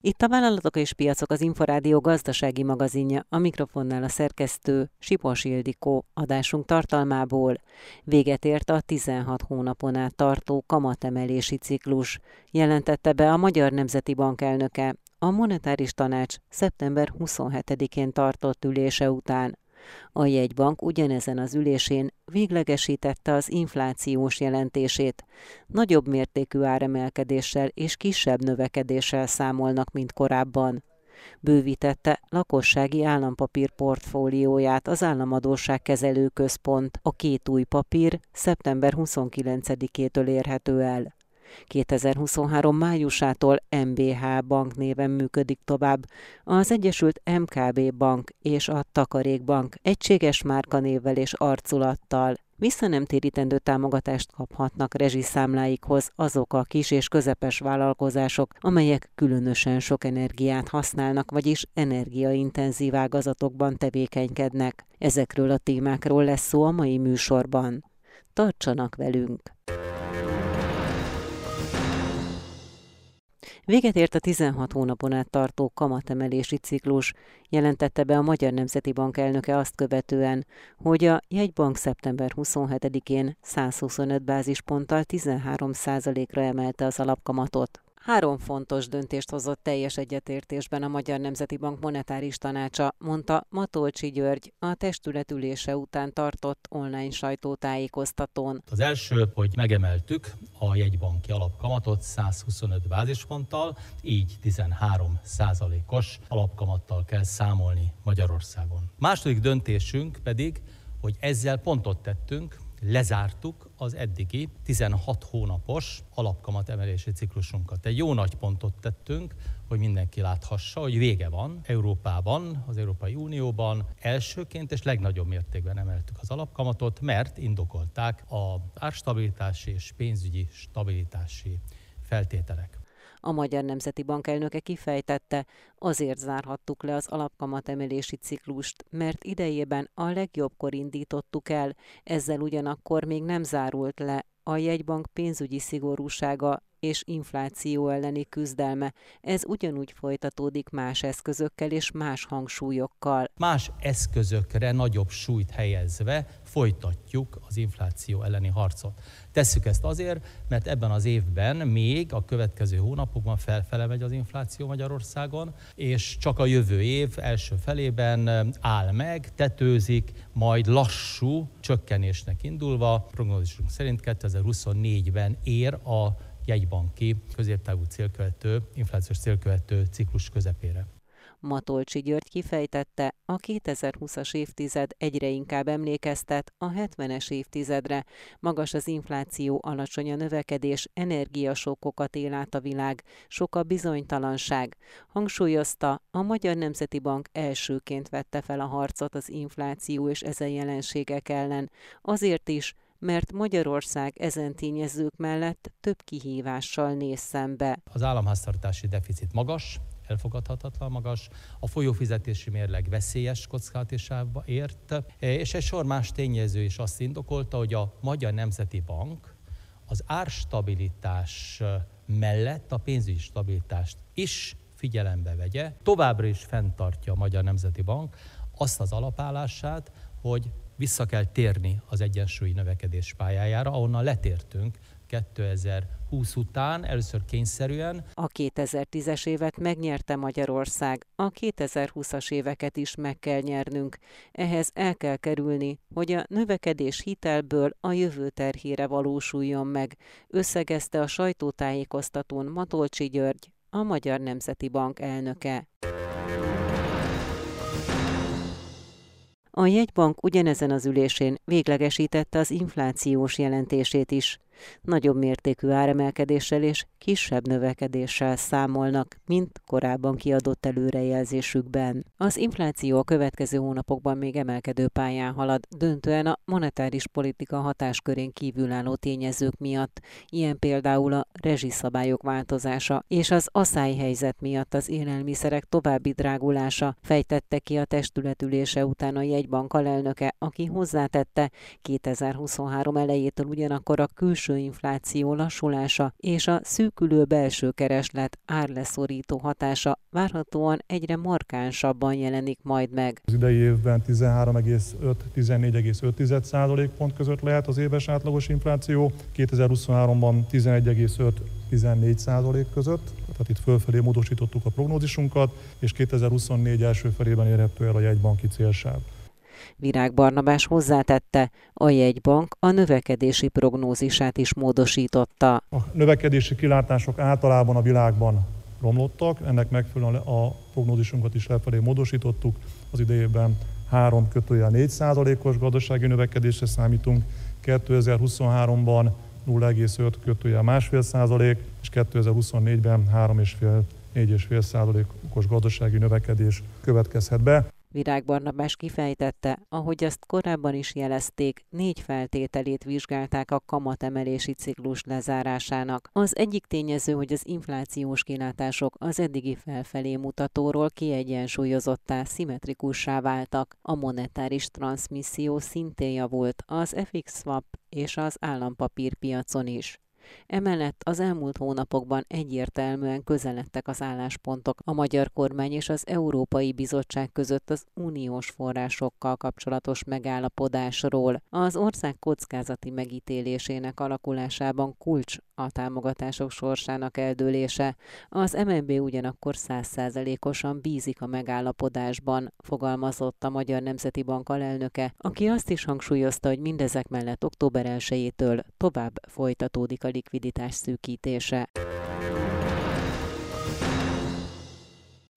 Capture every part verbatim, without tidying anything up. Itt a Vállalatok és Piacok, az Inforádió gazdasági magazinja, a mikrofonnál a szerkesztő Sipos Ildikó. Adásunk tartalmából: véget ért a tizenhat hónapon át tartó kamatemelési ciklus, jelentette be a Magyar Nemzeti Bank elnöke a Monetáris Tanács szeptember huszonhetedikén tartott ülése után. A jegybank ugyanezen az ülésén véglegesítette az inflációs jelentését. Nagyobb mértékű áremelkedéssel és kisebb növekedéssel számolnak, mint korábban. Bővítette lakossági állampapír portfólióját az Államadósság Kezelő Központ. A két új papír szeptember huszonkilencedikétől érhető el. kétezer-huszonhárom májusától em bé há Bank néven működik tovább az Egyesült em ká bé Bank és a Takarék Bank egységes márkanévvel és arculattal. Visszanemtérítendő támogatást kaphatnak rezsiszámláikhoz azok a kis és közepes vállalkozások, amelyek különösen sok energiát használnak, vagyis energiaintenzív ágazatokban tevékenykednek. Ezekről a témákról lesz szó a mai műsorban. Tartsanak velünk! Véget ért a tizenhat hónapon át tartó kamatemelési ciklus, jelentette be a Magyar Nemzeti Bank elnöke azt követően, hogy a jegybank szeptember huszonhetedikén száz huszonöt bázisponttal tizenhárom százalékra emelte az alapkamatot. Három fontos döntést hozott teljes egyetértésben a Magyar Nemzeti Bank monetáris tanácsa, mondta Matolcsy György a testület ülése után tartott online sajtótájékoztatón. Az első, hogy megemeltük a jegybanki alapkamatot száz huszonöt bázisponttal, így tizenhárom százalékos alapkamattal kell számolni Magyarországon. Második döntésünk pedig, hogy ezzel pontot tettünk, lezártuk az eddigi tizenhat hónapos alapkamatemelési ciklusunkat. Egy jó nagy pontot tettünk, hogy mindenki láthassa, hogy vége van. Európában, az Európai Unióban elsőként és legnagyobb mértékben emeltük az alapkamatot, mert indokolták az árstabilitási és pénzügyi stabilitási feltételek. A Magyar Nemzeti Bank elnöke kifejtette, azért zárhattuk le az alapkamatemelési ciklust, mert idejében a legjobbkor indítottuk el, ezzel ugyanakkor még nem zárult le a jegybank pénzügyi szigorúsága és infláció elleni küzdelme. Ez ugyanúgy folytatódik más eszközökkel és más hangsúlyokkal. Más eszközökre nagyobb súlyt helyezve folytatjuk az infláció elleni harcot. Tesszük ezt azért, mert ebben az évben még a következő hónapokban felfele megy az infláció Magyarországon, és csak a jövő év első felében áll meg, tetőzik, majd lassú csökkenésnek indulva, prognózisunk szerint kétezer-huszonnégyben ér a jegybanki középtávú célkövető, inflációs célkövető ciklus közepére. Matolcsy György kifejtette, a kétezer-huszas évtized egyre inkább emlékeztet a hetvenes évtizedre. Magas az infláció, alacsony a növekedés, energiasokkokat él át a világ, sok a bizonytalanság. Hangsúlyozta, a Magyar Nemzeti Bank elsőként vette fel a harcot az infláció és ezen jelenségek ellen. Azért is, mert Magyarország ezen tényezők mellett több kihívással néz szembe. Az államháztartási deficit magas, elfogadhatatlan magas, a folyófizetési mérleg veszélyes kockázatába ért, és egy sor más tényező is azt indokolta, hogy a Magyar Nemzeti Bank az árstabilitás mellett a pénzügyi stabilitást is figyelembe vegye. Továbbra is fenntartja a Magyar Nemzeti Bank azt az alapállását, hogy vissza kell térni az egyensúlyi növekedés pályájára, ahonnan letértünk kétezer-húsz után, először kényszerűen. A kétezer-tízes évet megnyerte Magyarország, a kétezer-huszas éveket is meg kell nyernünk. Ehhez el kell kerülni, hogy a növekedés hitelből a jövő terhére valósuljon meg, összegezte a sajtótájékoztatón Matolcsy György, a Magyar Nemzeti Bank elnöke. A jegybank ugyanezen az ülésén véglegesítette az inflációs jelentését is. Nagyobb mértékű áremelkedéssel és kisebb növekedéssel számolnak, mint korábban kiadott előrejelzésükben. Az infláció a következő hónapokban még emelkedő pályán halad, döntően a monetáris politika hatáskörén kívülálló tényezők miatt, ilyen például a rezsiszabályok változása és az aszályhelyzet miatt az élelmiszerek további drágulása, fejtette ki a testület ülése után a jegybank alelnöke, aki hozzátette, kétezer-huszonhárom elejétől ugyanakkor a külső belső infláció lassulása és a szűkülő belső kereslet árleszorító hatása várhatóan egyre markánsabban jelenik majd meg. Az idei évben tizenhárom egész öt - tizennégy egész öt százalékpont között lehet az éves átlagos infláció, kétezer-huszonháromban tizenegy egész öt - tizennégy százalék között. Tehát itt fölfelé módosítottuk a prognózisunkat, és kétezer-huszonnégy első felében érhető el a jegybanki célsáv. Virág Barnabás hozzátette, a jegybank a növekedési prognózisát is módosította. A növekedési kilátások általában a világban romlottak, ennek megfelelően a prognózisunkat is lefelé módosítottuk. Az idejében három kötőjel négy százalékos gazdasági növekedésre számítunk, kétezer-huszonháromban nulla egész öt kötőjel másfél százalék, és kétezer-huszonnégyben három egész öt - négy egész öt százalékos gazdasági növekedés következhet be. Virág Barnabás kifejtette, ahogy azt korábban is jelezték, négy feltételét vizsgálták a kamatemelési ciklus lezárásának. Az egyik tényező, hogy az inflációs kilátások az eddigi felfelé mutatóról kiegyensúlyozottá, szimmetrikussá váltak. A monetáris transzmisszió szintén javult az ef iksz swap és az állampapírpiacon is. Emellett az elmúlt hónapokban egyértelműen közeledtek az álláspontok a magyar kormány és az Európai Bizottság között az uniós forrásokkal kapcsolatos megállapodásról. Az ország kockázati megítélésének alakulásában kulcs a támogatások sorsának eldőlése. Az em en bé ugyanakkor száz százalékosan bízik a megállapodásban, fogalmazott a Magyar Nemzeti Bank alelnöke, aki azt is hangsúlyozta, hogy mindezek mellett október elsejétől tovább folytatódik a likviditás szűkítése.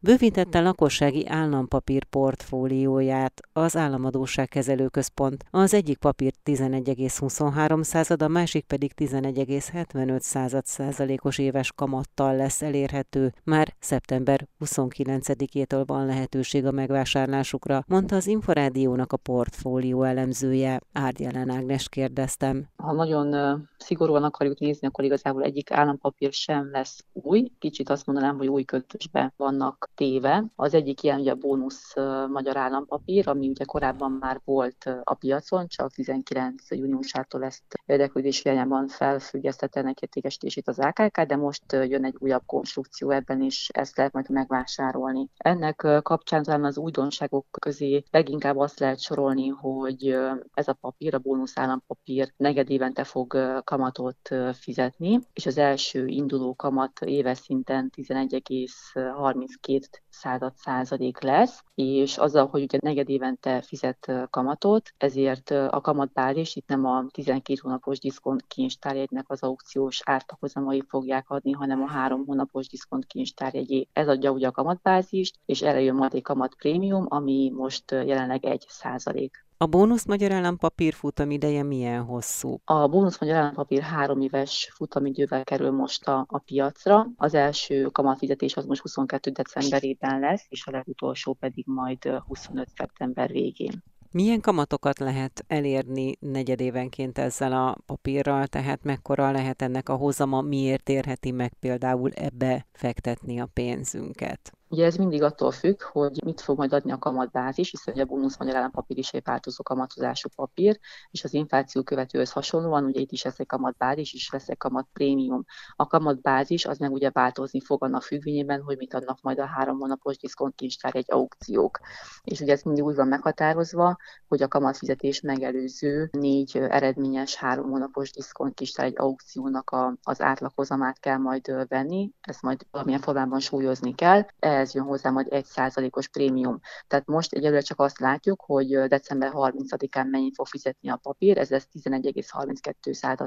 Bővítette lakossági állampapír portfólióját az Államadósság Kezelő Központ. Az egyik papírt tizenegy egész huszonhárom század, a másik pedig tizenegy egész hetvenöt század százalékos éves kamattal lesz elérhető. Már szeptember huszonkilencedikétől van lehetőség a megvásárlásukra, mondta az Inforádiónak a portfólió elemzője. Árgyelán Ágnes kérdeztem. Ha nagyon szigorúan akarjuk nézni, akkor igazából egyik állampapír sem lesz új. Kicsit azt mondanám, hogy új költösben vannak téve. Az egyik ilyen ugye a bónusz magyar állampapír, ami ugye korábban már volt a piacon, csak tizenkilenc júniusától ezt érdeklődés irányában felfüggesztette ennek értékesítését az á ká ká, de most jön egy újabb konstrukció ebben is, ezt lehet majd megvásárolni. Ennek kapcsán talán az újdonságok közé leginkább azt lehet sorolni, hogy ez a papír, a bónusz állampapír negyedévente fog kamatot fizetni, és az első induló kamat éves szinten tizenegy egész harminckét század százalék lesz, és azzal, hogy ugye negyedévente fizet kamatot, ezért a kamatbázis, itt nem a tizenkét hónapos diszkont kincstárjegynek az aukciós ártahozamai fogják adni, hanem a három hónapos diszkont kincstárjegyé. Ez adja ugye a kamatbázist, és erre jön majd egy kamatprémium, ami most jelenleg egy százalék. A bónusz magyar állampapír futamideje milyen hosszú? A bónusz magyar állampapír három éves futamidővel kerül most a, a piacra. Az első kamatfizetés az most huszonkettő decemberében lesz, és a legutolsó pedig majd huszonöt szeptember végén. Milyen kamatokat lehet elérni negyedévenként ezzel a papírral, tehát mekkora lehet ennek a hozama, miért érheti meg például ebbe fektetni a pénzünket? Ugye ez mindig attól függ, hogy mit fog majd adni a kamatbázis, hiszen a bónusz magyar állampapír is egy változó kamatozású papír, és az infláció követőhöz hasonlóan, ugye itt is lesz egy kamatbázis, és lesz egy kamatprémium. A kamatbázis az meg ugye változni fog annak függvényében, hogy mit adnak majd a három hónapos diszkontkincstár egy aukciók. És ugye ez mindig úgy van meghatározva, hogy a kamatfizetés megelőző négy eredményes három hónapos diszkontkincstár egy aukciónak a, az átlagozamát kell majd venni, ezt majd valamilyen formában súlyozni kell. Ez jön hozzá majd egy százalékos prémium. Tehát most egyelőre csak azt látjuk, hogy december harmincadikán mennyit fog fizetni a papír, ez lesz tizenegy egész harminckét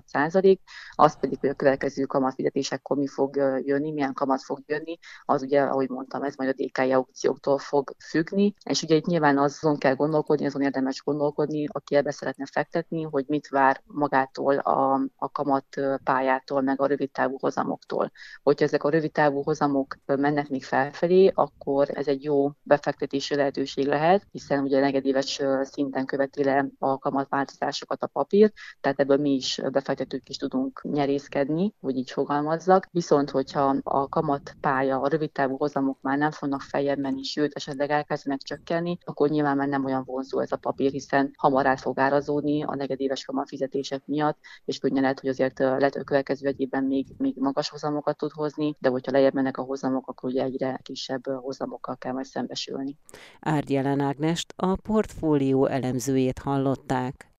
százalék, az pedig, hogy a következő kamatfizetésekkor mi fog jönni, milyen kamat fog jönni, az ugye, ahogy mondtam, ez majd a dé ká i aukcióktól fog függni, és ugye itt nyilván azon kell gondolkodni, azon érdemes gondolkodni, aki ebbe szeretne fektetni, hogy mit vár magától a, a kamatpályától, meg a rövidtávú hozamoktól. Hogyha ezek a rövidtávú hozamok mennek még felfelé, követi, akkor ez egy jó befektetési lehetőség lehet, hiszen ugye negyedéves szinten követi le a kamatváltozásokat a papír, tehát ebből mi is befektetők is tudunk nyerészkedni, hogy így fogalmazzak. Viszont, hogyha a kamatpálya, a rövidtávú hozamok már nem fognak feljebb menni, sőt, esetleg elkezdenek csökkenni, akkor nyilván már nem olyan vonzó ez a papír, hiszen hamar át fog árazódni a negyedéves kamatfizetések miatt, és könnyen lehet, hogy azért lehet, hogy a következő egy évben még, még magas hozamokat tud hozni, de hogyha lejjebb mennek a hozamok, akkor ugye egyre kisebb hozamokkal kell majd szembesülni. Árgyelán Ágnest, a portfólió elemzőjét hallották.